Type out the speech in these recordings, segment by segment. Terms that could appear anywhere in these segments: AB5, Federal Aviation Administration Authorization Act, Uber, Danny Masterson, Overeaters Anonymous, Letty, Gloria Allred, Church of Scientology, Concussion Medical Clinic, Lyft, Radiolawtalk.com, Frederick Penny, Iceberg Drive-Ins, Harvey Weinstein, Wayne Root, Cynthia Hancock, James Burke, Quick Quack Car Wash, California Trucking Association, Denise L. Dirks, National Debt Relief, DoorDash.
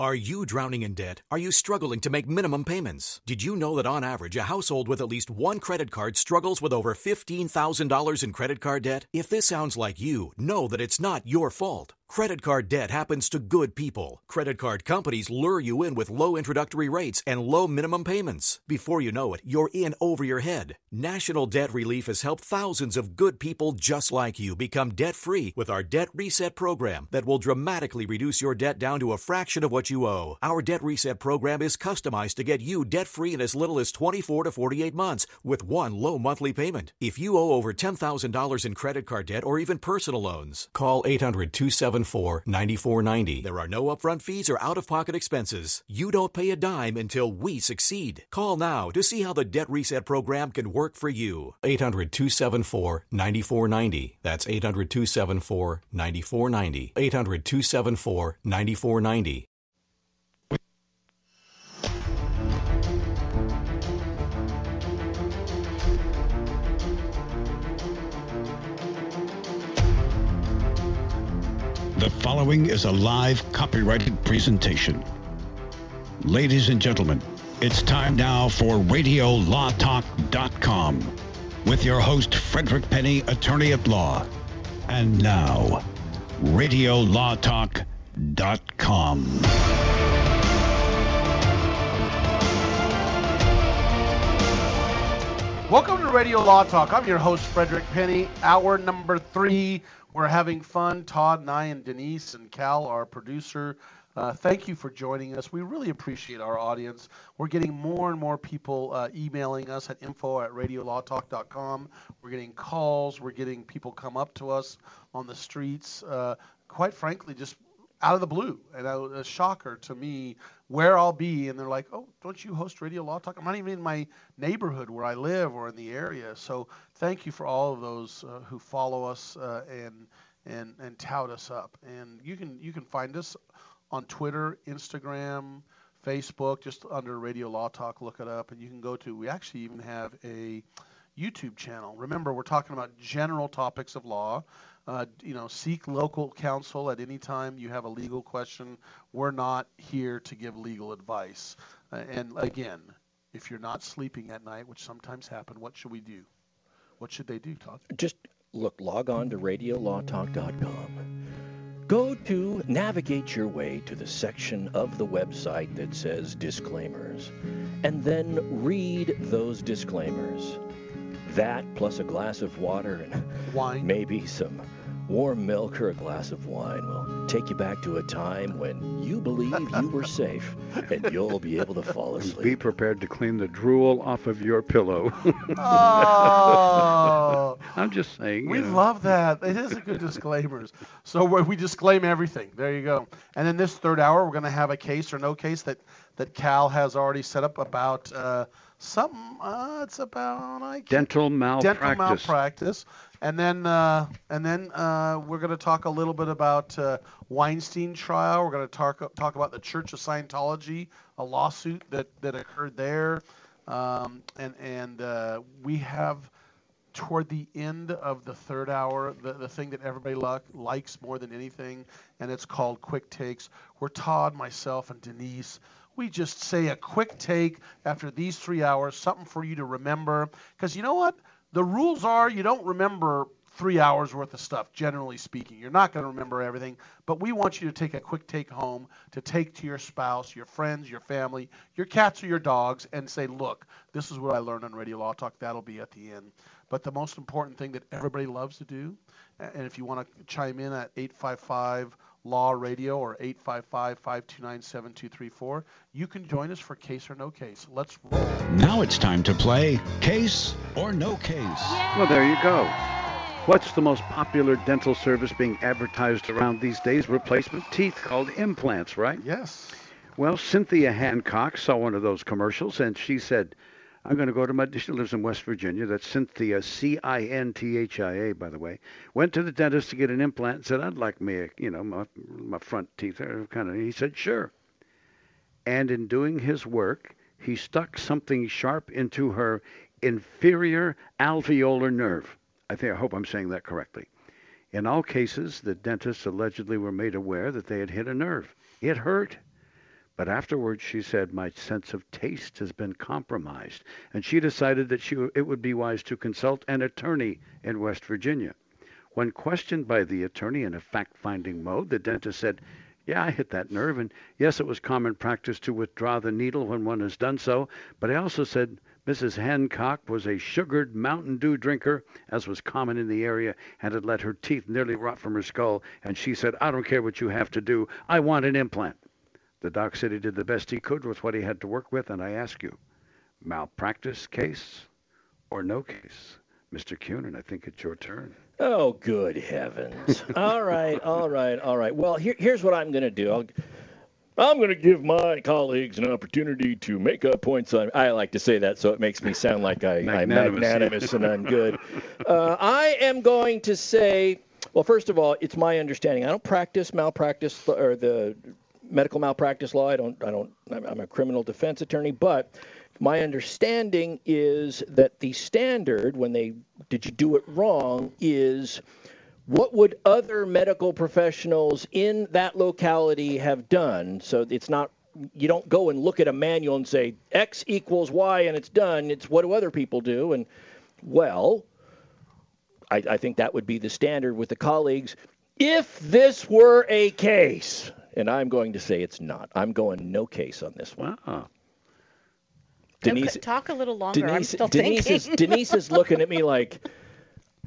Are you drowning in debt? Are you struggling to make minimum payments? Did you know that on average, a household with at least one credit card struggles with over $15,000 in credit card debt? If this sounds like you, know that it's not your fault. Credit card debt happens to good people. Credit card companies lure you in with low introductory rates and low minimum payments. Before you know it, you're in over your head. National Debt Relief has helped thousands of good people just like you become debt-free with our Debt Reset program that will dramatically reduce your debt down to a fraction of what you owe. Our Debt Reset program is customized to get you debt-free in as little as 24 to 48 months with one low monthly payment. If you owe over $10,000 in credit card debt or even personal loans, call 800-274-9490. There are no upfront fees or out-of-pocket expenses. You don't pay a dime until we succeed. Call now to see how the Debt Reset program can work for you. 800-274-9490. That's 800-274-9490. 800-274-9490. The following is a live copyrighted presentation. Ladies and gentlemen, it's time now for Radiolawtalk.com with your host, Frederick Penny, attorney at law. And now, Radiolawtalk.com. Welcome to Radio Law Talk. I'm your host, Frederick Penny. Hour number 3. We're having fun. Todd and I and Denise and Cal, our producer. Thank you for joining us. We really appreciate our audience. We're getting more and more people emailing us at info@radiolawtalk.com. We're getting calls. We're getting people come up to us on the streets, quite frankly, just out of the blue. And a shocker to me where I'll be, and they're like, oh, don't you host Radio Law Talk? I'm not even in my neighborhood where I live or in the area. So thank you for all of those who follow us and tout us up. And you can find us on Twitter, Instagram, Facebook, just under Radio Law Talk. Look it up, and you can go to, we actually even have a YouTube channel. Remember, we're talking about general topics of law. Seek local counsel at any time you have a legal question. We're not here to give legal advice. And again, if you're not sleeping at night, which sometimes happens, what should we do? What should they do, Todd? Just look, log on to radiolawtalk.com. Go to navigate your way to the section of the website that says disclaimers, and then read those disclaimers. That plus a glass of water and wine, maybe some warm milk or a glass of wine, will take you back to a time when you believe you were safe and you'll be able to fall asleep. Be prepared to clean the drool off of your pillow. Oh, I'm just saying. We love that. It is a good disclaimers. So we disclaim everything. There you go. And in this third hour, we're going to have a case or no case that Cal has already set up about dental malpractice. And then we're going to talk a little bit about Weinstein trial. We're going to talk about the Church of Scientology, a lawsuit that occurred there. And we have, toward the end of the third hour, the thing that everybody likes more than anything, and it's called Quick Takes, where Todd, myself, and Denise, we just say a quick take after these 3 hours, something for you to remember. Because you know what? The rules are you don't remember 3 hours worth of stuff, generally speaking. You're not going to remember everything, but we want you to take a quick take home, to take to your spouse, your friends, your family, your cats or your dogs, and say, look, this is what I learned on Radio Law Talk. That'll be at the end. But the most important thing that everybody loves to do, and if you want to chime in at 855 Law Radio or 855-529-7234. You can join us for Case or No Case. Let's roll. Now it's time to play Case or No Case. Yay! Well, there you go. What's the most popular dental service being advertised around these days? Replacement teeth, called implants, right? Yes. Well, Cynthia Hancock saw one of those commercials, and she said, I'm going to go to my dentist. She lives in West Virginia. That's Cynthia, C-I-N-T-H-I-A, by the way. Went to the dentist to get an implant and said, I'd like my front teeth. Kind of. He said, sure. And in doing his work, he stuck something sharp into her inferior alveolar nerve. I hope I'm saying that correctly. In all cases, the dentists allegedly were made aware that they had hit a nerve. It hurt. But afterwards, she said, my sense of taste has been compromised. And she decided that it would be wise to consult an attorney in West Virginia. When questioned by the attorney in a fact-finding mode, the dentist said, yeah, I hit that nerve. And yes, it was common practice to withdraw the needle when one has done so. But I also said Mrs. Hancock was a sugared Mountain Dew drinker, as was common in the area, and had let her teeth nearly rot from her skull. And she said, I don't care what you have to do. I want an implant. The doc said he did the best he could with what he had to work with, and I ask you, malpractice case or no case? Mr. Cunin, I think it's your turn. Oh, good heavens. All right. Well, here's what I'm going to do. I'm going to give my colleagues an opportunity to make up points. I like to say that so it makes me sound like I'm magnanimous and I'm good. I am going to say, well, first of all, it's my understanding. I don't practice malpractice or the medical malpractice law. I'm a criminal defense attorney, but my understanding is that the standard when they did you do it wrong is what would other medical professionals in that locality have done? So it's not, you don't go and look at a manual and say X equals Y and it's done. It's what do other people do? And well, I think that would be the standard with the colleagues. If this were a case, and I'm going to say it's not. I'm going no case on this one. Uh-uh. Denise, talk a little longer. Denise, I'm still thinking. Denise is looking at me like,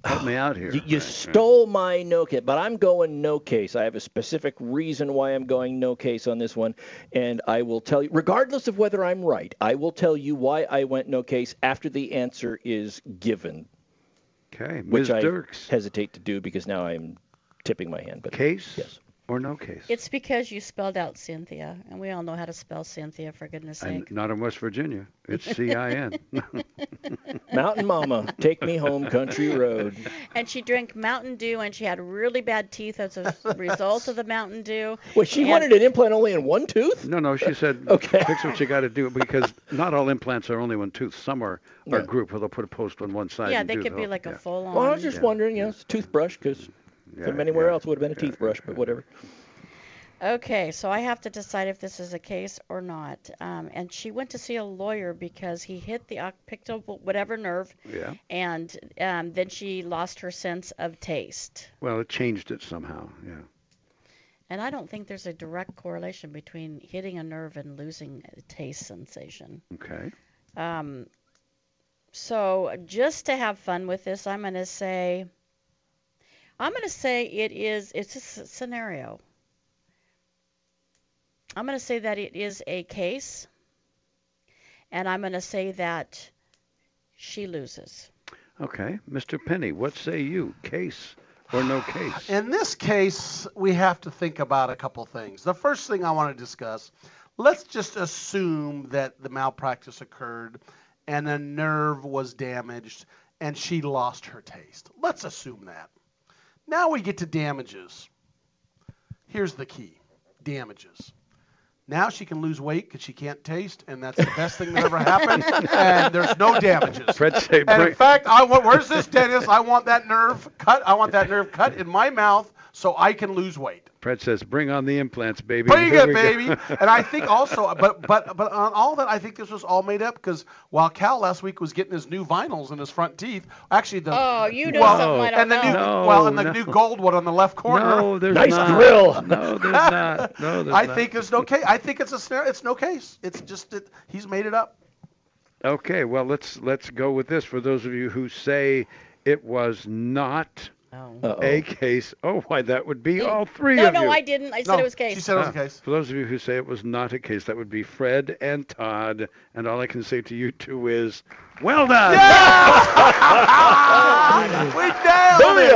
help me out here. You stole my no case, but I'm going no case. I have a specific reason why I'm going no case on this one, and I will tell you, regardless of whether I'm right, I will tell you why I went no case after the answer is given. Okay, Ms. Dirks. I hesitate to do because now I'm tipping my hand. But case? Yes. Or no case. It's because you spelled out Cynthia, and we all know how to spell Cynthia, for goodness sake. I'm not in West Virginia. It's C-I-N. Mountain Mama, take me home, country road. And she drank Mountain Dew, and she had really bad teeth as a result of the Mountain Dew. Well, she wanted an implant only in one tooth? No, she said, okay. Fix what you got to do, because not all implants are only one tooth. Some are grouped, where they'll put a post on one side. Yeah, they could be like a full-on. Well, I was just wondering, toothbrush, because... Yeah, from anywhere else would have been a teeth brush, but whatever. Okay, so I have to decide if this is a case or not. And she went to see a lawyer because he hit the occipital whatever nerve, and then she lost her sense of taste. Well, it changed it somehow, And I don't think there's a direct correlation between hitting a nerve and losing a taste sensation. Okay. So just to have fun with this, I'm going to say it's a scenario. I'm going to say that it is a case, and I'm going to say that she loses. Okay. Mr. Penny, what say you, case or no case? In this case, we have to think about a couple things. The first thing I want to discuss, let's just assume that the malpractice occurred and a nerve was damaged and she lost her taste. Let's assume that. Now we get to damages. Here's the key. Damages. Now she can lose weight because she can't taste, and that's the best thing that ever happened, and there's no damages. And in fact, where's this dentist? I want that nerve cut. I want that nerve cut in my mouth so I can lose weight. Fred says, bring on the implants, baby. Bring it, baby. And I think also, but on all that, I think this was all made up because while Cal last week was getting his new vinyls in his front teeth, actually the new gold one on the left corner. No, there's nice not. Grill. No, there's not. No, there's I think it's no case. I think it's a snare. It's no case. It's just he's made it up. Okay, well let's go with this for those of you who say it was not. Oh. A case. Oh, why, that would be all three of you. No, I didn't. I said it was a case. She said it was a case. For those of you who say it was not a case, that would be Fred and Todd. And all I can say to you two is, well done. Yeah! We nailed it.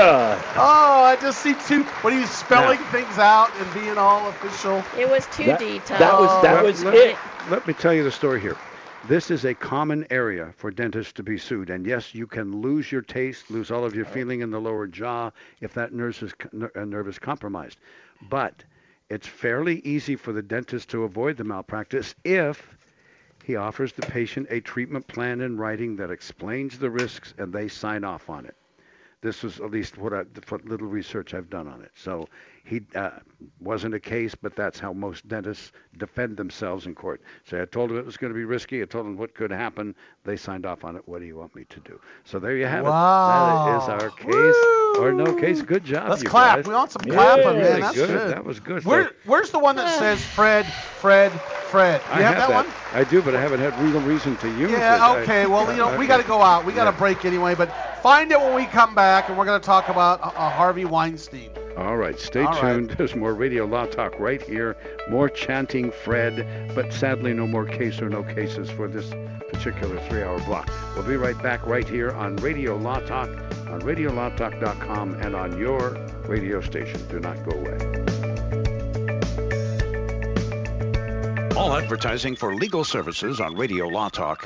Oh, I just see two. What are you spelling things out and being all official? It was 2D, Todd. That was it. Let me tell you the story here. This is a common area for dentists to be sued. And yes, you can lose your taste, lose all of your feeling in the lower jaw if that nerve is compromised. But it's fairly easy for the dentist to avoid the malpractice if he offers the patient a treatment plan in writing that explains the risks and they sign off on it. This was at least what little research I've done on it. So he wasn't a case, but that's how most dentists defend themselves in court. So I told him it was going to be risky. I told him what could happen. They signed off on it. What do you want me to do? So there you have it. That is our case. Woo! Or no case. Good job. Let's clap. Guys. We want some clapping, man. Really that's good. That was good. Where's the one that says Fred? You have that one? I do, but I haven't had real reason to use it. Yeah, okay. We got to go out. We got to break anyway, but find it when we come back, and we're going to talk about Harvey Weinstein. All right, stay tuned. There's more Radio Law Talk right here, more chanting Fred, but sadly no more case or no cases for this particular three-hour block. We'll be right back right here on Radio Law Talk, on radiolawtalk.com, and on your radio station. Do not go away. All advertising for legal services on Radio Law Talk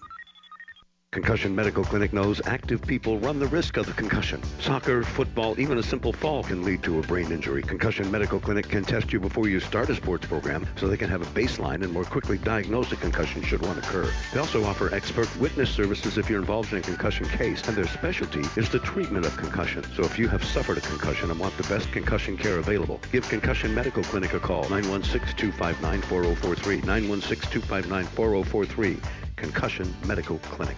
Concussion Medical Clinic knows active people run the risk of a concussion. Soccer, football, even a simple fall can lead to a brain injury. Concussion Medical Clinic can test you before you start a sports program so they can have a baseline and more quickly diagnose a concussion should one occur. They also offer expert witness services if you're involved in a concussion case, and their specialty is the treatment of concussion. So if you have suffered a concussion and want the best concussion care available, give Concussion Medical Clinic a call, 916-259-4043, 916-259-4043. Concussion Medical Clinic.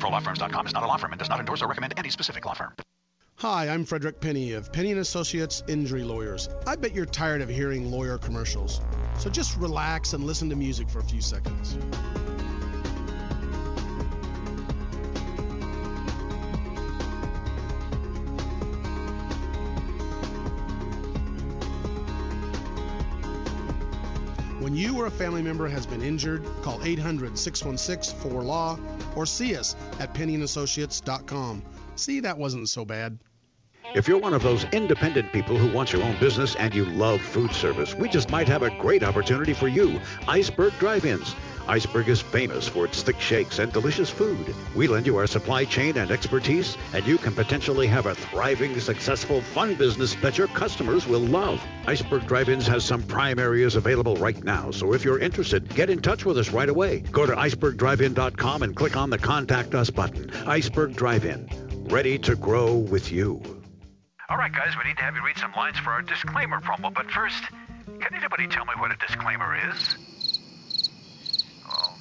ProLawFirms.com is not a law firm and does not endorse or recommend any specific law firm. Hi, I'm Frederick Penny of Penny & Associates Injury Lawyers. I bet you're tired of hearing lawyer commercials. So just relax and listen to music for a few seconds. When you or a family member has been injured, call 800-616-4LAW or see us at pennyasssociates.com. See, that wasn't so bad. If you're one of those independent people who wants your own business and you love food service, we just might have a great opportunity for you. Iceberg Drive-Ins. Iceberg is famous for its thick shakes and delicious food. We lend you our supply chain and expertise, and you can potentially have a thriving, successful, fun business that your customers will love. Iceberg Drive-Ins has some prime areas available right now, so if you're interested, get in touch with us right away. Go to icebergdrivein.com and click on the Contact Us button. Iceberg Drive-In. Ready to grow with you. All right, guys, we need to have you read some lines for our disclaimer promo, but first, can anybody tell me what a disclaimer is? All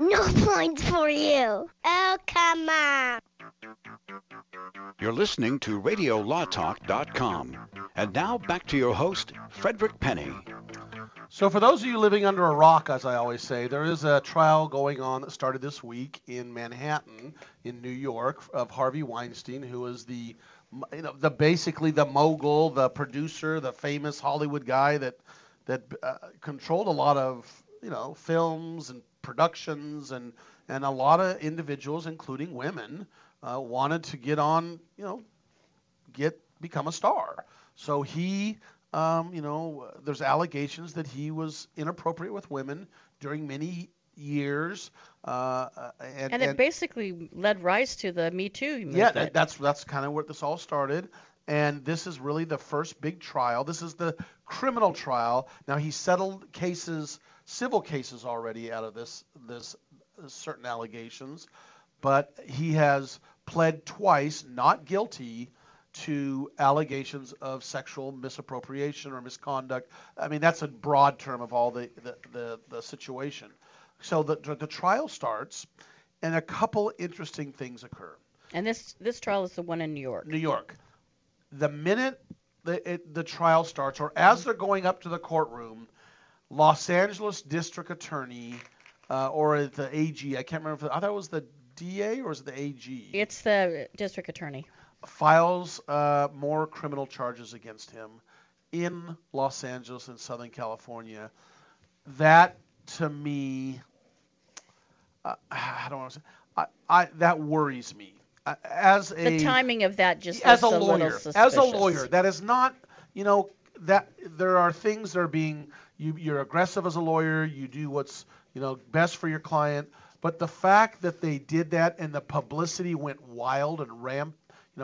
No points for you. Oh, come on. You're listening to Radiolawtalk.com. And now back to your host, Frederick Penny. So for those of you living under a rock, as I always say, there is a trial going on that started this week in Manhattan, in New York, of Harvey Weinstein, who is the, you know, the basically the mogul, the producer, the famous Hollywood guy that controlled a lot of, you know, films and productions, and a lot of individuals, including women, wanted to get on, you know, become a star. So he, there's allegations that he was inappropriate with women during many years. And it basically led rise to the Me Too movement. Yeah, that's kind of where this all started. And this is really the first big trial. This is the criminal trial. Now, he settled cases, civil cases already out of this certain allegations, but he has pled twice not guilty to allegations of sexual misappropriation or misconduct. I mean, that's a broad term of all the situation. So the trial starts, and a couple interesting things occur. And this trial is the one in New York. New York. The minute the trial starts, or as they're going up to the courtroom, Los Angeles District Attorney or the AG, I can't remember. I thought it was the DA or is it the AG? It's the District Attorney. Files more criminal charges against him in Los Angeles and Southern California. That, to me, I don't want to say. That worries me. The timing of that just as a lawyer, suspicious. As a lawyer, that is not, that there are things that are being. You're aggressive as a lawyer. You do what's best for your client. But the fact that they did that and the publicity went wild and ramped,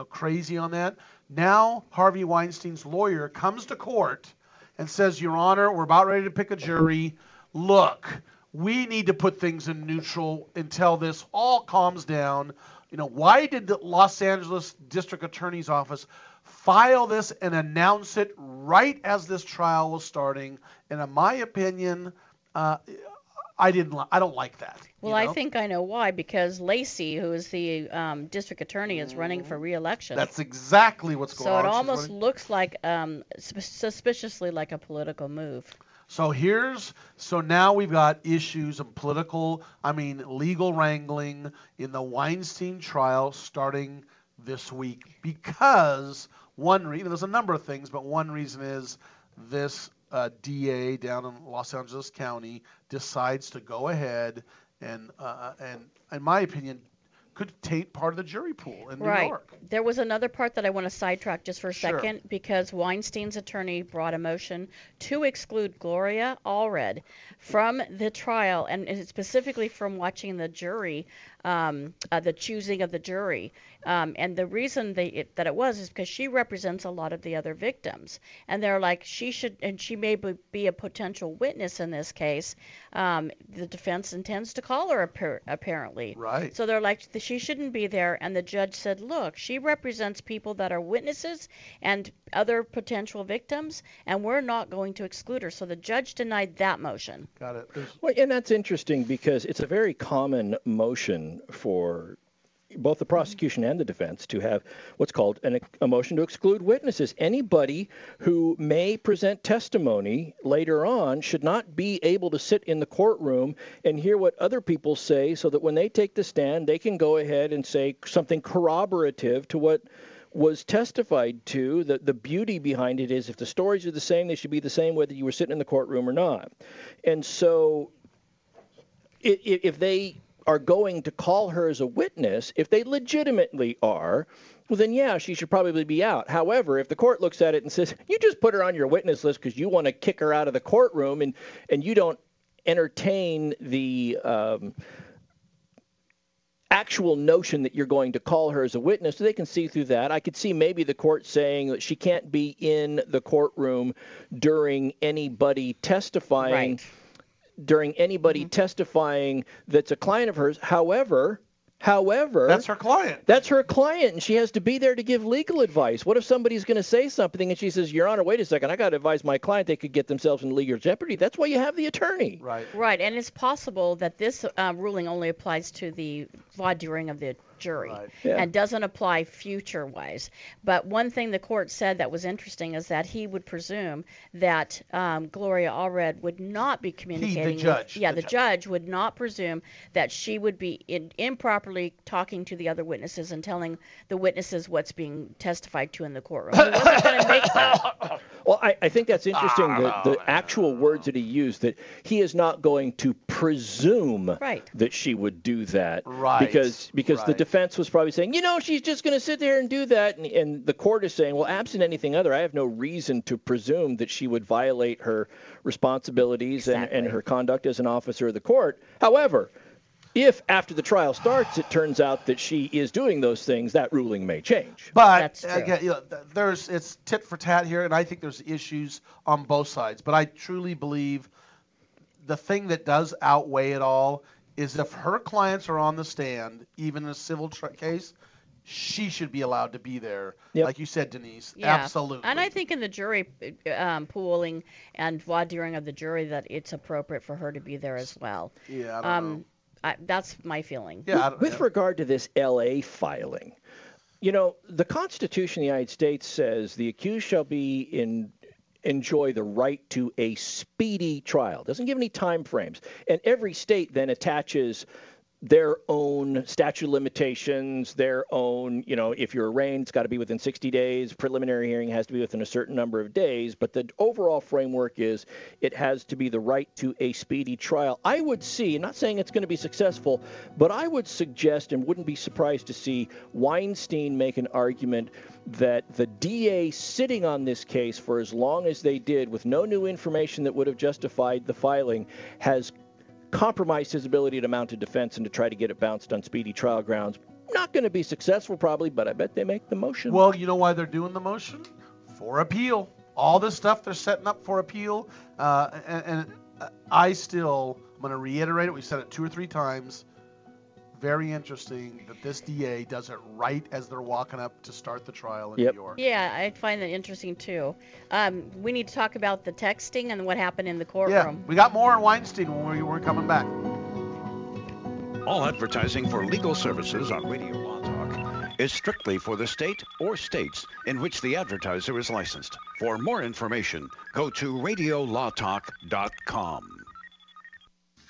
crazy on that. Now Harvey Weinstein's lawyer comes to court and says, "Your Honor, we're about ready to pick a jury. Look, we need to put things in neutral until this all calms down. Why did the Los Angeles District Attorney's Office file this and announce it right as this trial was starting?" And in my opinion, I don't like that. Well, I think I know why, because Lacey, who is the district attorney, is running for re-election. That's exactly what's going on. So it almost looks like suspiciously like a political move. So now we've got issues of legal wrangling in the Weinstein trial starting this week, because one reason, there's a number of things, but one reason is this DA down in Los Angeles County decides to go ahead and in my opinion, could taint part of the jury pool in New York. There was another part that I want to sidetrack just for a second, because Weinstein's attorney brought a motion to exclude Gloria Allred from the trial, and specifically from watching the jury, the choosing of the jury. And the reason is because she represents a lot of the other victims. And they're like, she may be a potential witness in this case. The defense intends to call her apparently. Right. So they're like, she shouldn't be there. And the judge said, look, she represents people that are witnesses and other potential victims, and we're not going to exclude her. So the judge denied that motion. Got it. Well, and that's interesting, because it's a very common motion for both the prosecution and the defense to have what's called a motion to exclude witnesses. Anybody who may present testimony later on should not be able to sit in the courtroom and hear what other people say, so that when they take the stand, they can go ahead and say something corroborative to what was testified to. The beauty behind it is if the stories are the same, they should be the same whether you were sitting in the courtroom or not. And so if they are going to call her as a witness, if they legitimately are, well, then, yeah, she should probably be out. However, if the court looks at it and says, you just put her on your witness list because you want to kick her out of the courtroom, and you don't entertain the actual notion that you're going to call her as a witness, so they can see through that. I could see maybe the court saying that she can't be in the courtroom during anybody testifying. Right. during anybody testifying that's a client of hers. However, that's her client. That's her client, and she has to be there to give legal advice. What if somebody's going to say something and she says, "Your Honor, wait a second, I got to advise my client they could get themselves in legal jeopardy." That's why you have the attorney. Right, and it's possible that this ruling only applies to the voir dire of the jury and doesn't apply future-wise. But one thing the court said that was interesting is that he would presume that Gloria Allred would not be communicating. The judge would not presume that she would be improperly talking to the other witnesses and telling the witnesses what's being testified to in the courtroom. He wasn't going to make that. Well, I think that's interesting, the actual words that he used, that he is not going to presume that she would do that. Because the defense was probably saying, she's just going to sit there and do that. And the court is saying, well, absent anything other, I have no reason to presume that she would violate her responsibilities and her conduct as an officer of the court. However, if after the trial starts, it turns out that she is doing those things, that ruling may change. But again, it's tit for tat here, and I think there's issues on both sides. But I truly believe the thing that does outweigh it all is if her clients are on the stand, even in a civil case, she should be allowed to be there, like you said, Denise. Yeah. Absolutely. And I think in the jury pooling and voir dire of the jury that it's appropriate for her to be there as well. Yeah, I don't know. That's my feeling. Yeah, with regard to this L.A. filing, the Constitution of the United States says the accused shall enjoy the right to a speedy trial. Doesn't give any time frames. And every state then attaches their own statute of limitations, their own, if you're arraigned, it's got to be within 60 days. Preliminary hearing has to be within a certain number of days. But the overall framework is it has to be the right to a speedy trial. I would see, not saying it's going to be successful, but I would suggest and wouldn't be surprised to see Weinstein make an argument that the DA sitting on this case for as long as they did with no new information that would have justified the filing has compromised his ability to mount a defense and to try to get it bounced on speedy trial grounds. Not going to be successful probably, but I bet they make the motion. Well, you know why they're doing the motion? For appeal. All this stuff they're setting up for appeal. And I'm going to reiterate it. We've said it 2 or 3 times. Very interesting that this DA does it right as they're walking up to start the trial in New York. Yeah, I find that interesting too. We need to talk about the texting and what happened in the courtroom. Yeah, we got more on Weinstein when we're coming back. All advertising for legal services on Radio Law Talk is strictly for the state or states in which the advertiser is licensed. For more information, go to Radiolawtalk.com.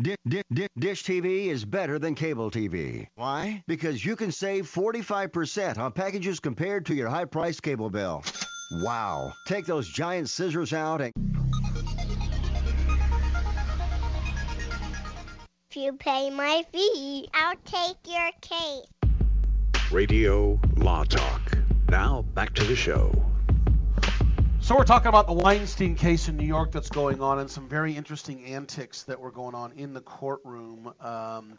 Dish TV is better than cable TV. Why? Because you can save 45% on packages compared to your high-priced cable bill. Wow. Take those giant scissors out and... If you pay my fee, I'll take your case. Radio Law Talk. Now, back to the show. So we're talking about the Weinstein case in New York that's going on, and some very interesting antics that were going on in the courtroom, and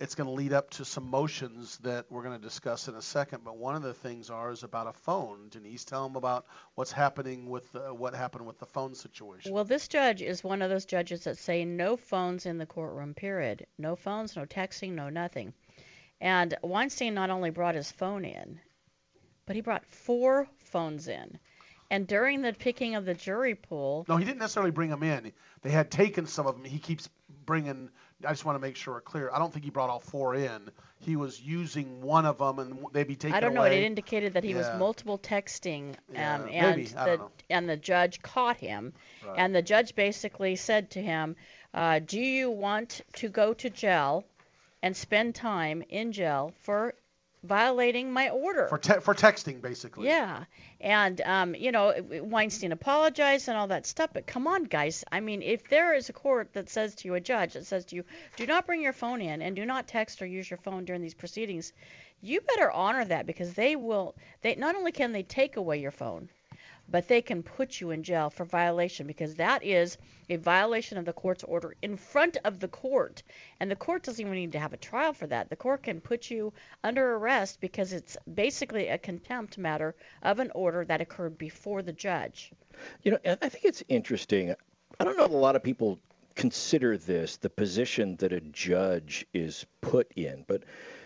it's going to lead up to some motions that we're going to discuss in a second. But one of the things is about a phone. Denise, tell them about what's happening with what happened with the phone situation. Well, this judge is one of those judges that say no phones in the courtroom, period. No phones, no texting, no nothing. And Weinstein not only brought his phone in, but he brought 4 phones in. And during the picking of the jury pool... No, he didn't necessarily bring them in. They had taken some of them. He keeps bringing... I just want to make sure we're clear. I don't think he brought all 4 in. He was using one of them, and they'd be taken away. I don't know. It indicated that he was multiple texting, and the judge caught him. Right. And the judge basically said to him, do you want to go to jail and spend time in jail for... violating my order for texting, basically. Yeah, and Weinstein apologized and all that stuff. But come on, guys. I mean, if there is a court that says to you, a judge that says to you, do not bring your phone in and do not text or use your phone during these proceedings, you better honor that, because they will. They not only can they take away your phone, but they can put you in jail for violation, because that is a violation of the court's order in front of the court. And the court doesn't even need to have a trial for that. The court can put you under arrest because it's basically a contempt matter of an order that occurred before the judge. You know, I think it's interesting. I don't know if a lot of people consider this the position that a judge is put in, but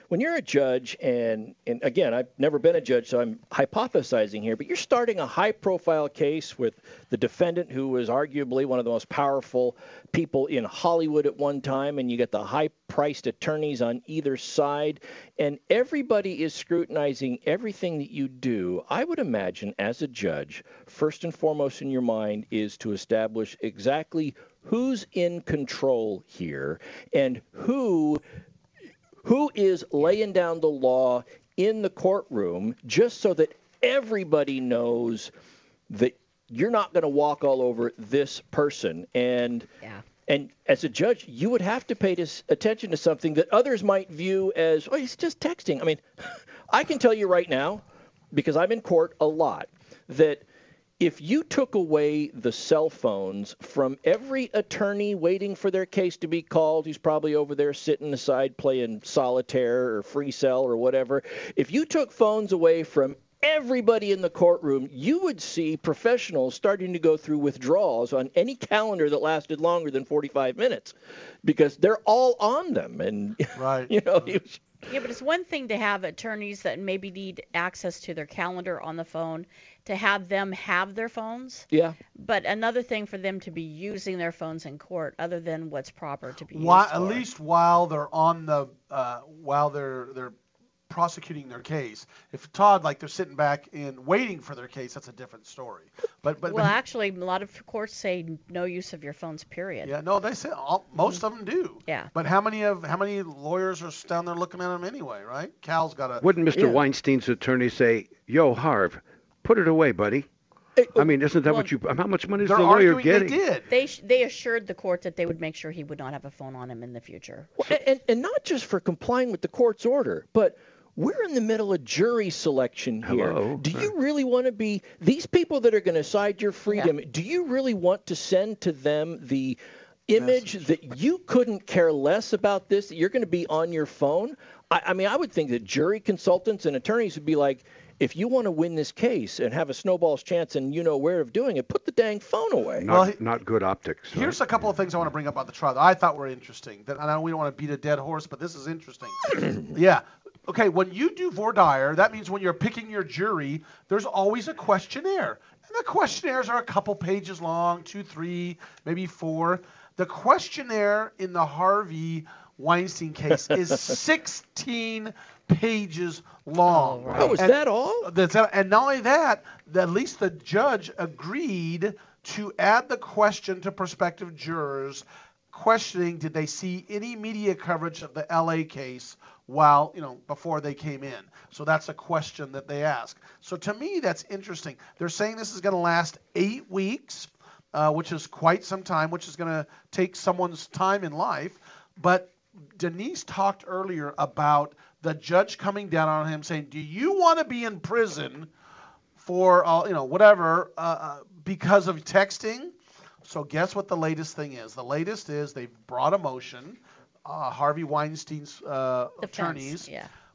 when you're a judge, and again, I've never been a judge, so I'm hypothesizing here, but you're starting a high-profile case with the defendant, who was arguably one of the most powerful people in Hollywood at one time, and you get the high-priced attorneys on either side, and everybody is scrutinizing everything that you do. I would imagine, as a judge, first and foremost in your mind is to establish exactly who's in control here and who is laying down the law in the courtroom, just so that everybody knows that you're not going to walk all over this person. And as a judge, you would have to pay attention to something that others might view as, oh, he's just texting. I mean, I can tell you right now, because I'm in court a lot, that if you took away the cell phones from every attorney waiting for their case to be called, who's probably over there sitting aside playing solitaire or free cell or whatever, if you took phones away from everybody in the courtroom, you would see professionals starting to go through withdrawals on any calendar that lasted longer than 45 minutes, because they're all on them. And, right. You know, yeah, but it's one thing to have attorneys that maybe need access to their calendar on the phone, to have them have their phones. Yeah. But another thing for them to be using their phones in court, other than what's proper to be used for. At least while they're on the while they're prosecuting their case. If they're sitting back and waiting for their case, that's a different story. But actually, a lot of courts say no use of your phones, period. Yeah, no, they say most of them do. Yeah. But how many lawyers are down there looking at them anyway, right? Cal's got a. Wouldn't Mr. Weinstein's attorney say, "Yo, Harv, put it away, buddy"? I mean, isn't that what you... How much money is the lawyer getting? They did. They assured the court that they would make sure he would not have a phone on him in the future. Well, and not just for complying with the court's order, but we're in the middle of jury selection here. Hello. Do you really want to be... These people that are going to side your freedom, do you really want to send to them the image that you couldn't care less about this, that you're going to be on your phone? I mean, I would think that jury consultants and attorneys would be like, If you want to win this case and have a snowball's chance and you know where of doing it, put the dang phone away. Not good optics. Right? Here's a couple of things I want to bring up about the trial that I thought were interesting. That I know we don't want to beat a dead horse, but this is interesting. Yeah. Okay, when you do voir dire, that means when you're picking your jury, there's always a questionnaire. And the questionnaires are a couple pages long, 2, 3, maybe 4. The questionnaire in the Harvey Weinstein case is 16 pages long. Right. Oh, is that all? And not only that, at least the judge agreed to add the question to prospective jurors questioning, did they see any media coverage of the L.A. case while, before they came in. So that's a question that they ask. So to me, that's interesting. They're saying this is going to last 8 weeks, which is quite some time, which is going to take someone's time in life. But Denise talked earlier about the judge coming down on him saying, do you want to be in prison for, because of texting? So guess what the latest thing is? The latest is they've brought a motion. Harvey Weinstein's attorneys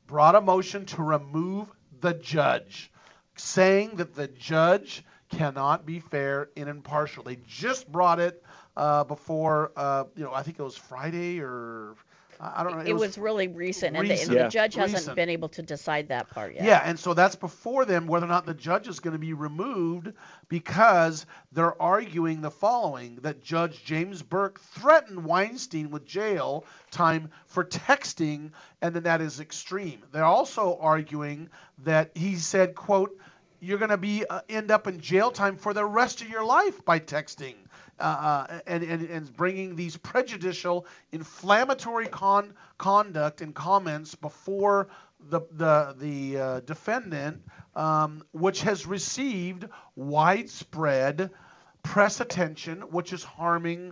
brought a motion to remove the judge, saying that the judge cannot be fair and impartial. They just brought it before, I think it was Friday or I don't know. It was really recent. And the judge hasn't been able to decide that part yet. Yeah, and so that's before them whether or not the judge is going to be removed because they're arguing the following, that Judge James Burke threatened Weinstein with jail time for texting, and then that is extreme. They're also arguing that he said, quote, you're going to be end up in jail time for the rest of your life by texting and bringing these prejudicial, inflammatory conduct and comments before the defendant, which has received widespread press attention, which is harming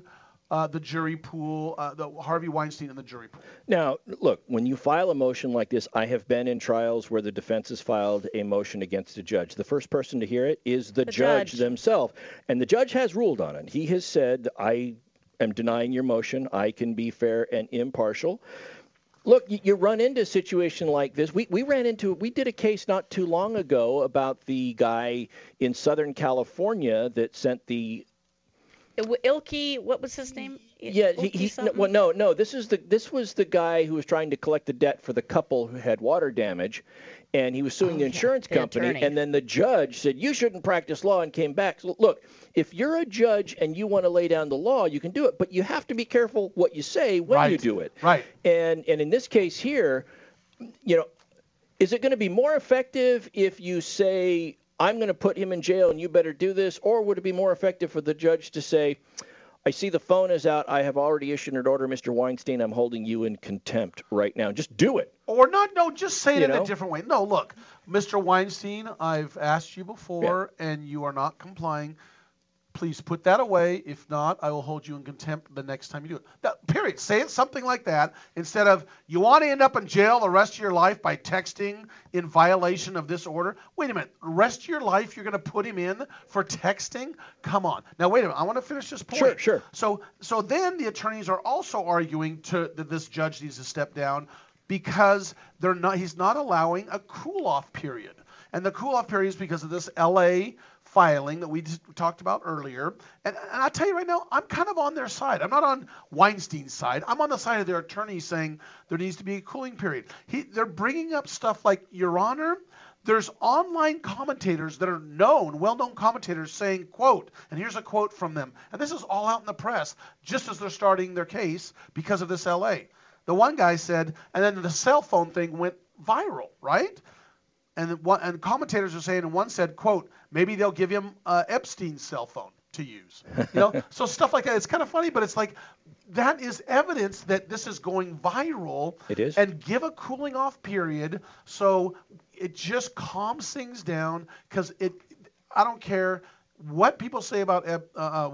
the jury pool, the Harvey Weinstein and the jury pool. Now, look, when you file a motion like this, I have been in trials where the defense has filed a motion against a judge. The first person to hear it is the judge themselves. And the judge has ruled on it. He has said, I am denying your motion. I can be fair and impartial. Look, you run into a situation like this. We did a case not too long ago about the guy in Southern California that sent the Ilkey, what was his name? Yeah, this was the guy who was trying to collect the debt for the couple who had water damage, and he was suing the insurance company, attorney. And then the judge said, you shouldn't practice law, and came back. So, look, if you're a judge and you want to lay down the law, you can do it, but you have to be careful what you say when you do it. Right. And in this case here, is it going to be more effective if you say, I'm going to put him in jail and you better do this? Or would it be more effective for the judge to say, I see the phone is out. I have already issued an order, Mr. Weinstein. I'm holding you in contempt right now. Just do it. Or not. No, just say it in a different way. No, look, Mr. Weinstein, I've asked you before and you are not complying. Please put that away. If not, I will hold you in contempt the next time you do it. That, period. Say it something like that instead of you want to end up in jail the rest of your life by texting in violation of this order. Wait a minute. The rest of your life you're going to put him in for texting? Come on. Now, wait a minute. I want to finish this point. Sure. So then the attorneys are also arguing that this judge needs to step down because he's not allowing a cool-off period. And the cool-off period is because of this L.A., filing that we talked about earlier, and I'll tell you right now, I'm kind of on their side. I'm not on Weinstein's side. I'm on the side of their attorney saying there needs to be a cooling period. They're bringing up stuff like, Your Honor, there's online commentators that are well-known commentators saying, quote, and here's a quote from them, and this is all out in the press just as they're starting their case because of this L.A. The one guy said, and then the cell phone thing went viral, right? And commentators are saying, and one said, quote, maybe they'll give him Epstein's cell phone to use. So stuff like that. It's kind of funny, but it's like that is evidence that this is going viral. It is. And give a cooling off period so it just calms things down because I don't care what people say about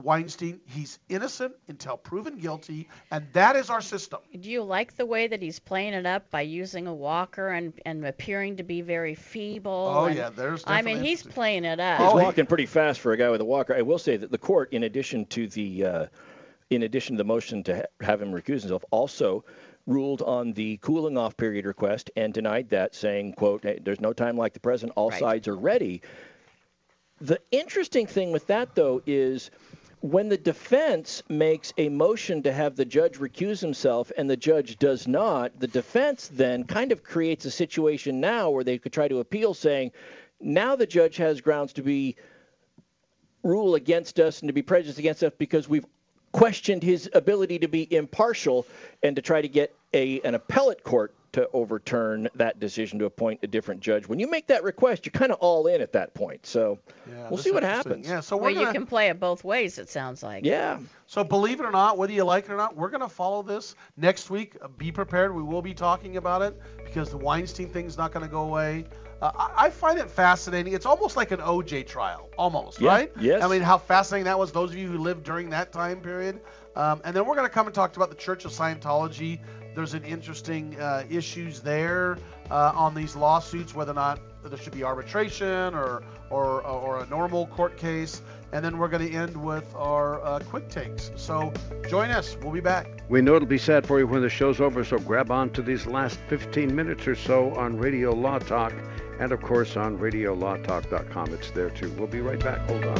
Weinstein, he's innocent until proven guilty, and that is our system. Do you like the way that he's playing it up by using a walker and appearing to be very feeble? Oh, yeah, there's definitely... I mean, he's playing it up. He's walking pretty fast for a guy with a walker. I will say that the court, in addition to the motion to have him recuse himself, also ruled on the cooling off period request and denied that, saying, quote, there's no time like the present. All sides are ready. The interesting thing with that, though, is when the defense makes a motion to have the judge recuse himself and the judge does not, the defense then kind of creates a situation now where they could try to appeal, saying now the judge has grounds to be rule against us and to be prejudiced against us because we've questioned his ability to be impartial, and to try to get an appellate court to overturn that decision to appoint a different judge. When you make that request, you're kind of all in at that point. So we'll see what happens. Yeah, so you can play it both ways, it sounds like. Yeah. So believe it or not, whether you like it or not, we're going to follow this next week. Be prepared. We will be talking about it because the Weinstein thing's not going to go away. I find it fascinating. It's almost like an OJ trial, almost, right? Yes. I mean, how fascinating that was, those of you who lived during that time period. And then we're going to come and talk about the Church of Scientology. There's an interesting issues there on these lawsuits, whether or not there should be arbitration or a normal court case. And then we're going to end with our quick takes. So join us. We'll be back. We know it'll be sad for you when the show's over, so grab on to these last 15 minutes or so on Radio Law Talk and, of course, on Radiolawtalk.com. It's there, too. We'll be right back. Hold on.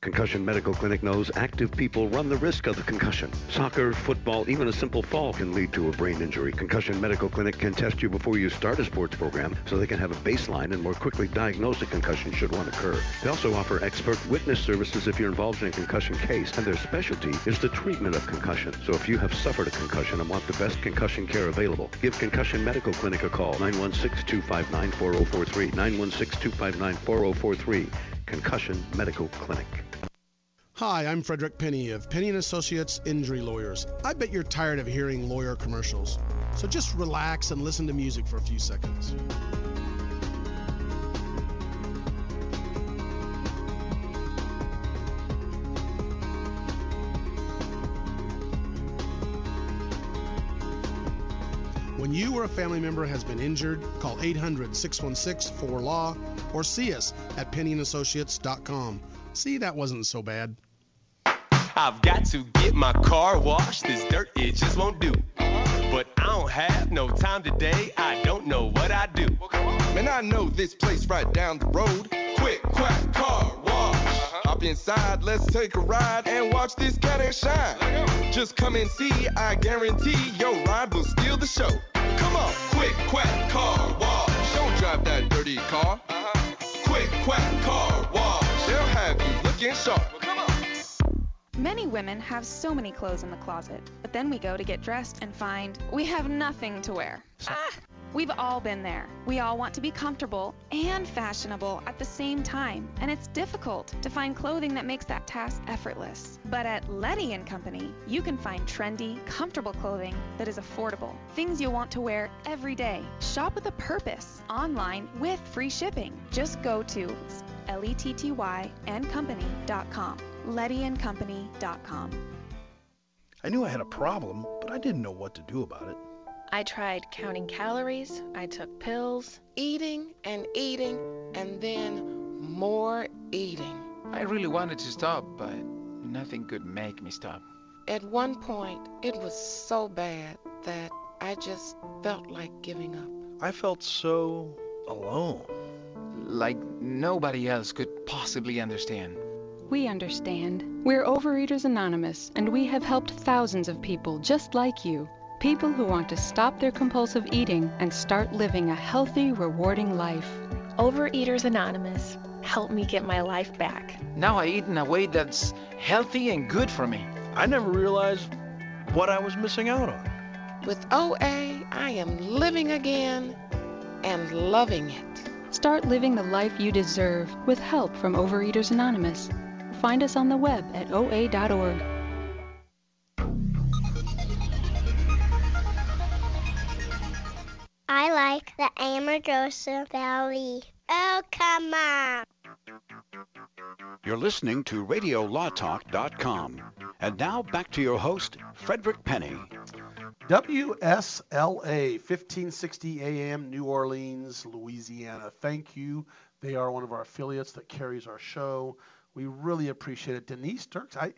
Concussion Medical Clinic knows active people run the risk of the concussion. Soccer, football, even a simple fall can lead to a brain injury. Concussion Medical Clinic can test you before you start a sports program so they can have a baseline and more quickly diagnose a concussion should one occur. They also offer expert witness services if you're involved in a concussion case, and their specialty is the treatment of concussion. So if you have suffered a concussion and want the best concussion care available, give Concussion Medical Clinic a call, 916-259-4043, 916-259-4043. Concussion Medical Clinic. Hi, I'm Frederick Penny of Penny & Associates Injury Lawyers. I bet you're tired of hearing lawyer commercials, so just relax and listen to music for a few seconds. When you or a family member has been injured, call 800-616-4LAW or see us at pennyasssociates.com. See, that wasn't so bad. I've got to get my car washed. This dirt, it just won't do. But I don't have no time today. I don't know what I do. Man, I know this place right down the road. Quick Quack Car Wash. Hop inside, let's take a ride and watch this cat and shine. Just come and see, I guarantee your ride will steal the show. Come on, Quick Quack Car Wash. Don't drive that dirty car. Quick Quack Car Wash. They'll have you looking sharp. Well, come on. Many women have so many clothes in the closet, but then we go to get dressed and find we have nothing to wear. We've all been there. We all want to be comfortable and fashionable at the same time, and it's difficult to find clothing that makes that task effortless. But at Letty & Company, you can find trendy, comfortable clothing that is affordable. Things you'll want to wear every day. Shop with a purpose, online with free shipping. Just go to LETTYandCompany.com, LettyandCompany.com. I knew I had a problem, but I didn't know what to do about it. I tried counting calories, I took pills, eating, and then more eating. I really wanted to stop, but nothing could make me stop. At one point, it was so bad that I just felt like giving up. I felt so alone. Like nobody else could possibly understand. We understand. We're Overeaters Anonymous, and we have helped thousands of people just like you. People who want to stop their compulsive eating and start living a healthy, rewarding life. Overeaters Anonymous, help me get my life back. Now I eat in a way that's healthy and good for me. I never realized what I was missing out on. With OA, I am living again and loving it. Start living the life you deserve with help from Overeaters Anonymous. Find us on the web at oa.org. I like the Amargosa Valley. Oh, come on. You're listening to Radiolawtalk.com. And now back to your host, Frederick Penny. WSLA, 1560 AM, New Orleans, Louisiana. Thank you. They are one of our affiliates that carries our show. We really appreciate it. Denise Dirks, I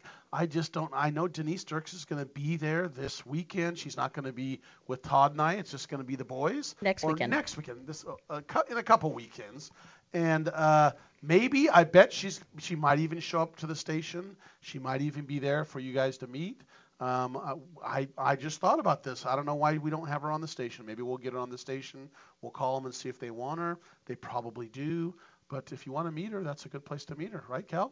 know Denise Dirks is going to be there this weekend. She's not going to be with Todd and I. It's just going to be the boys. Next weekend. In a couple weekends. And maybe, I bet she might even show up to the station. She might even be there for you guys to meet. I just thought about this. I don't know why we don't have her on the station. Maybe we'll get her on the station. We'll call them and see if they want her. They probably do. But if you want to meet her, that's a good place to meet her. Right, Cal?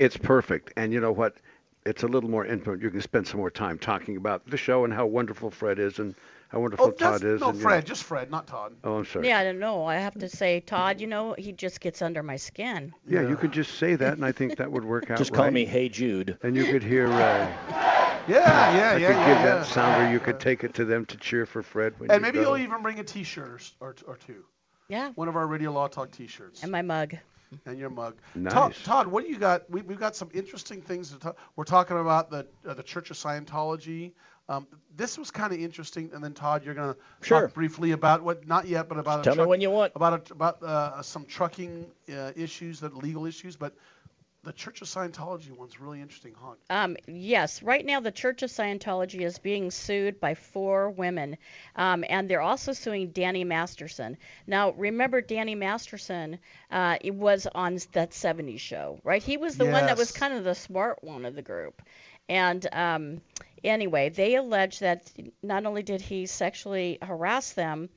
It's perfect. And you know what? It's a little more intimate. You can spend some more time talking about the show and how wonderful Fred is and how wonderful Todd is. No, and, Fred. Just Fred, not Todd. Oh, I'm sorry. Yeah, I don't know. I have to say, Todd, he just gets under my skin. Yeah, you could just say that, and I think that would work out. Just call me Hey Jude. And you could hear... I could give that sound where you could take it to them to cheer for Fred. And maybe you'll even bring a T-shirt or two. Yeah. One of our Radio Law Talk T-shirts. And my mug. And your mug. Nice. Todd, what do you got? We've got some interesting things to talk. We're talking about the Church of Scientology. This was kind of interesting. And then Todd, you're going to talk briefly about about some trucking issues, that legal issues, but. The Church of Scientology one's really interesting, huh? Yes. Right now, the Church of Scientology is being sued by 4 women, and they're also suing Danny Masterson. Now, remember, Danny Masterson it was on that '70s show, right? He was the one that was kind of the smart one of the group. And anyway, they allege that not only did he sexually harass them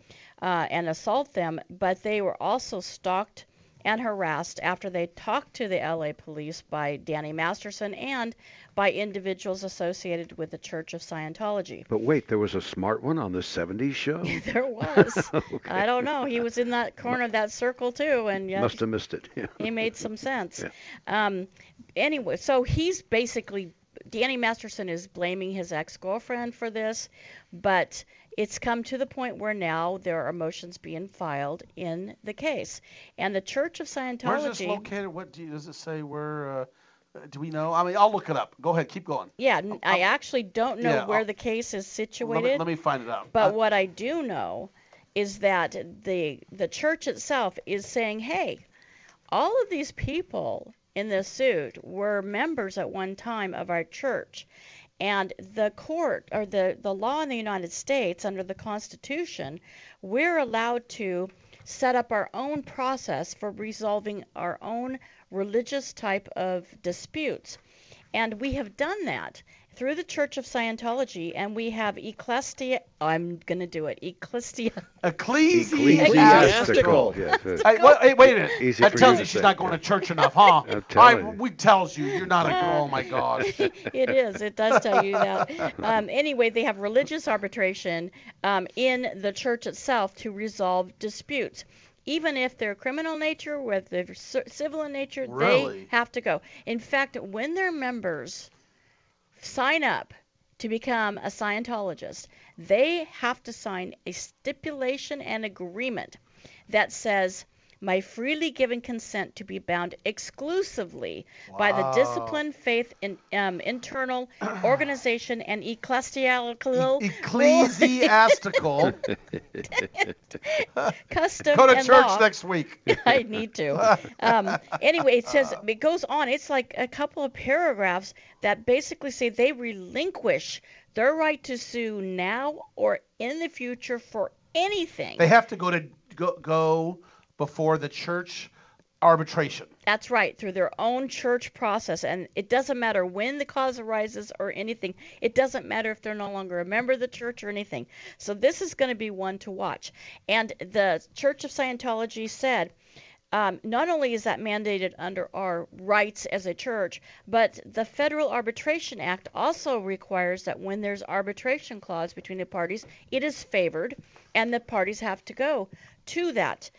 and assault them, but they were also stalked and harassed after they talked to the LA police by Danny Masterson and by individuals associated with the Church of Scientology. But wait, there was a smart one on the '70s show? There was. Okay. I don't know. He was in that corner of that circle, too. And yet must have missed it. Yeah. He made some sense. Yeah. Anyway, so he's basically... Danny Masterson is blaming his ex-girlfriend for this, but it's come to the point where now there are motions being filed in the case. And the Church of Scientology... Where's this located? What does it say? Where... do we know? I mean, I'll look it up. Go ahead. Keep going. Yeah, I actually don't know where the case is situated. Let me find it out. But what I do know is that the church itself is saying, hey, all of these people... in this suit were members at one time of our church, and the court or the law in the United States under the Constitution, we're allowed to set up our own process for resolving our own religious type of disputes, and we have done that through the Church of Scientology, and we have ecclesiastical. Yes. Wait a minute. That tells you she's not going to church enough, huh? It tells you you're not a girl. Oh, my God. It is. It does tell you that. Anyway, they have religious arbitration in the church itself to resolve disputes. Even if they're criminal nature, whether they're civil in nature, really? They have to go. In fact, when their members... sign up to become a Scientologist, they have to sign a stipulation and agreement that says my freely given consent to be bound exclusively by the discipline, faith, internal organization, and ecclesiastical custom. Go to and church law. Next week. I need to. Anyway, it says, it goes on. It's like a couple of paragraphs that basically say they relinquish their right to sue now or in the future for anything. They have to go before the church arbitration. That's right, through their own church process. And it doesn't matter when the cause arises or anything. It doesn't matter if they're no longer a member of the church or anything. So this is going to be one to watch. And the Church of Scientology said, not only is that mandated under our rights as a church, but the Federal Arbitration Act also requires that when there's arbitration clause between the parties, it is favored, and the parties have to go to that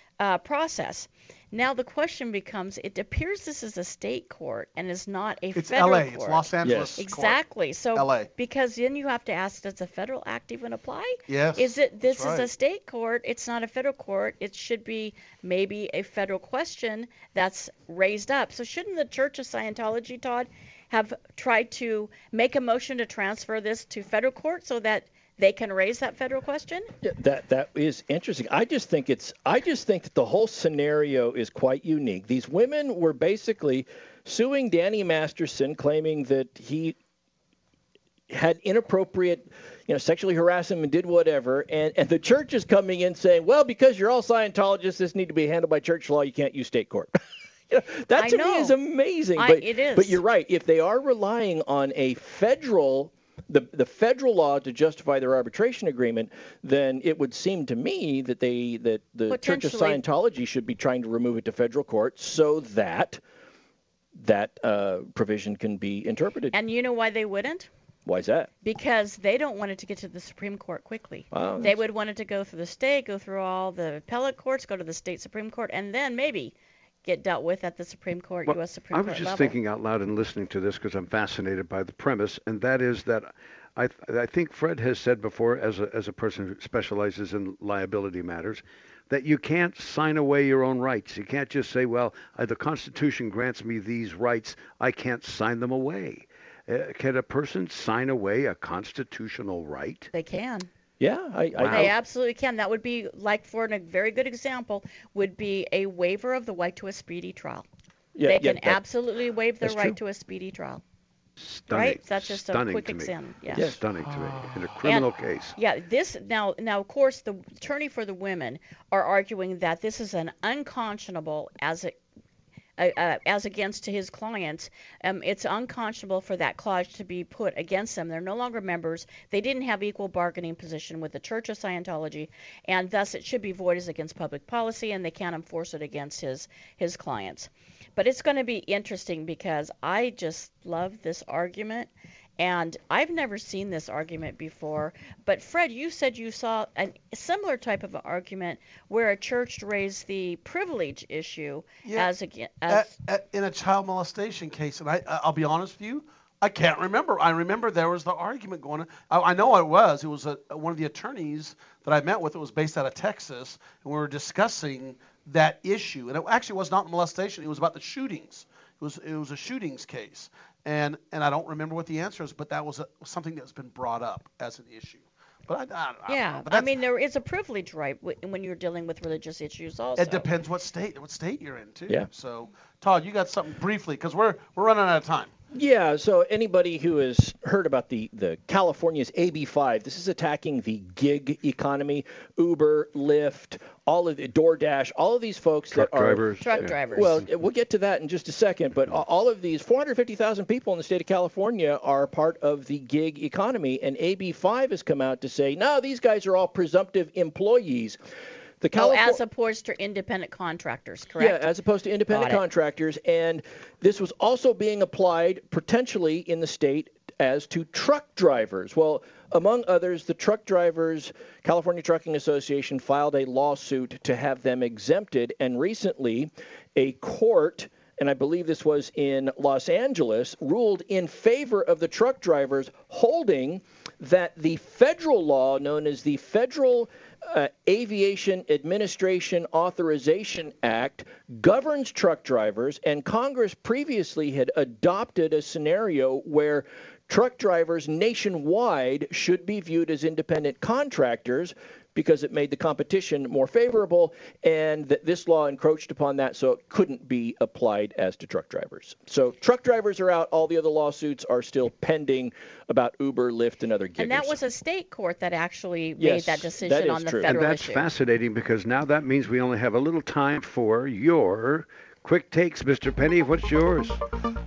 process. Now the question becomes, it appears this is a state court and is not a federal court. It's L.A., it's Los Angeles. Yes. Exactly. So LA. Because then you have to ask, does the federal act even apply? Yes. This is a state court. It's not a federal court. It should be maybe a federal question that's raised up. So shouldn't the Church of Scientology, Todd, have tried to make a motion to transfer this to federal court so that they can raise that federal question? Yeah, that is interesting. I just think that the whole scenario is quite unique. These women were basically suing Danny Masterson, claiming that he had inappropriate, sexually harassed him and did whatever. And the church is coming in saying, well, because you're all Scientologists, this need to be handled by church law. You can't use state court. That to me is amazing. It is. But you're right. If they are relying on a federal the federal law to justify their arbitration agreement, then it would seem to me that the Church of Scientology should be trying to remove it to federal court so that provision can be interpreted. And you know why they wouldn't? Why is that? Because they don't want it to get to the Supreme Court quickly. Wow, they would want it to go through the state, go through all the appellate courts, go to the state Supreme Court, and then maybe get dealt with at the Supreme Court, U.S. Supreme Court level. I was just thinking out loud and listening to this because I'm fascinated by the premise, and that is that I think Fred has said before, as a person who specializes in liability matters, that you can't sign away your own rights. You can't just say, well, the Constitution grants me these rights. I can't sign them away. Can a person sign away a constitutional right? They can. Yeah, they absolutely can. That would be like, for a very good example, would be a waiver of the right to a speedy trial. Yeah, they can absolutely waive their right to a speedy trial. Stunning. Right? That's just a quick example. Yeah. Stunning to me in a criminal case. Yeah. This now, of course, the attorney for the women are arguing that this is an unconscionable as against to his clients. It's unconscionable for that clause to be put against them. They're no longer members. They didn't have equal bargaining position with the Church of Scientology, and thus it should be void as against public policy, and they can't enforce it against his clients. But it's going to be interesting because I just love this argument, and I've never seen this argument before. But Fred, you said you saw a similar type of argument where a church raised the privilege issue in a child molestation case. And I'll be honest with you, I can't remember. I remember there was the argument going on. I know it was one of the attorneys that I met with. It was based out of Texas, and we were discussing that issue. And it actually was not molestation. It was about the shootings. It was a shootings case. And I don't remember what the answer is, but that was something that's been brought up as an issue. But I don't know. But there is a privilege right when you're dealing with religious issues also. It depends what state you're in too. Yeah. So Todd, you got something briefly because we're running out of time. Yeah. So anybody who has heard about the California's AB5, this is attacking the gig economy, Uber, Lyft, all of the DoorDash, all of these folks truck drivers. Well, we'll get to that in just a second. But all of these 450,000 people in the state of California are part of the gig economy, and AB5 has come out to say, no, these guys are all presumptive employees. As opposed to independent contractors, correct? Yeah, as opposed to independent contractors. And this was also being applied potentially in the state as to truck drivers. Well, among others, the truck drivers, California Trucking Association, filed a lawsuit to have them exempted. And recently, a court, and I believe this was in Los Angeles, ruled in favor of the truck drivers, holding that the federal law known as the Federal Aviation Administration Authorization Act governs truck drivers, and Congress previously had adopted a scenario where truck drivers nationwide should be viewed as independent contractors because it made the competition more favorable, and that this law encroached upon that, so it couldn't be applied as to truck drivers. So truck drivers are out. All the other lawsuits are still pending about Uber, Lyft, and other giggers. And that was a state court that actually made that decision on the federal issue. And that's fascinating, because now that means we only have a little time for your quick takes. Mr. Penny, what's yours?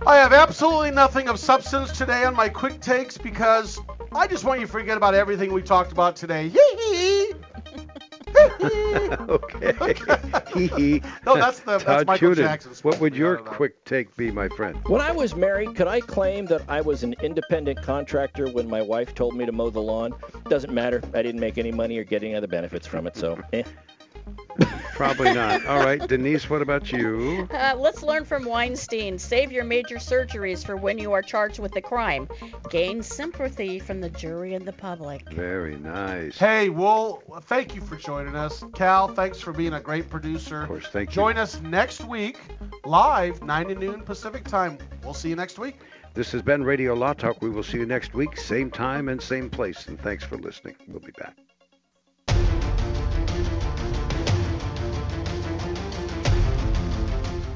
I have absolutely nothing of substance today on my quick takes, because I just want you to forget about everything we talked about today. Yee-hee! Okay. No, that's Michael Jackson. What would your quick take be, my friend? When I was married, could I claim that I was an independent contractor when my wife told me to mow the lawn? Doesn't matter. I didn't make any money or get any other benefits from it, so Probably not. All right, Denise, what about you? Let's learn from Weinstein. Save your major surgeries for when you are charged with a crime. Gain sympathy from the jury and the public. Very nice. Hey, Wool, thank you for joining us. Cal, thanks for being a great producer. Of course, thank you. Join us next week, live, 9 to noon Pacific time. We'll see you next week. This has been Radio Law Talk. We will see you next week, same time and same place. And thanks for listening. We'll be back.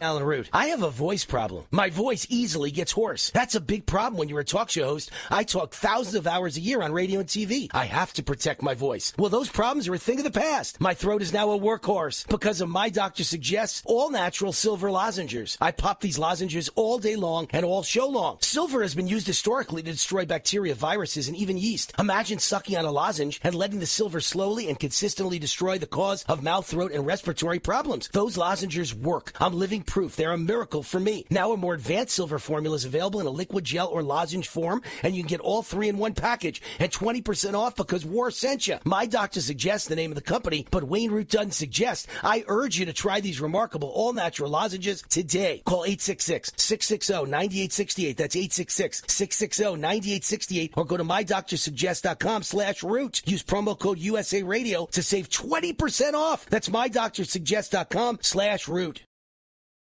Alan Root. I have a voice problem. My voice easily gets hoarse. That's a big problem when you're a talk show host. I talk thousands of hours a year on radio and TV. I have to protect my voice. Well, those problems are a thing of the past. My throat is now a workhorse because of my doctor suggests all-natural silver lozenges. I pop these lozenges all day long and all show long. Silver has been used historically to destroy bacteria, viruses, and even yeast. Imagine sucking on a lozenge and letting the silver slowly and consistently destroy the cause of mouth, throat, and respiratory problems. Those lozenges work. I'm living proof. They're a miracle for me. Now a more advanced silver formula is available in a liquid, gel, or lozenge form, and you can get all three in one package and 20% off because war sent you. My doctor suggests the name of the company, but Wayne Root doesn't suggest. I urge you to try these remarkable all-natural lozenges today. Call 866-660-9868. That's 866-660-9868, or go to mydoctorsuggest.com/root. Use promo code USA Radio to save 20% off. That's mydoctorsuggest.com/root.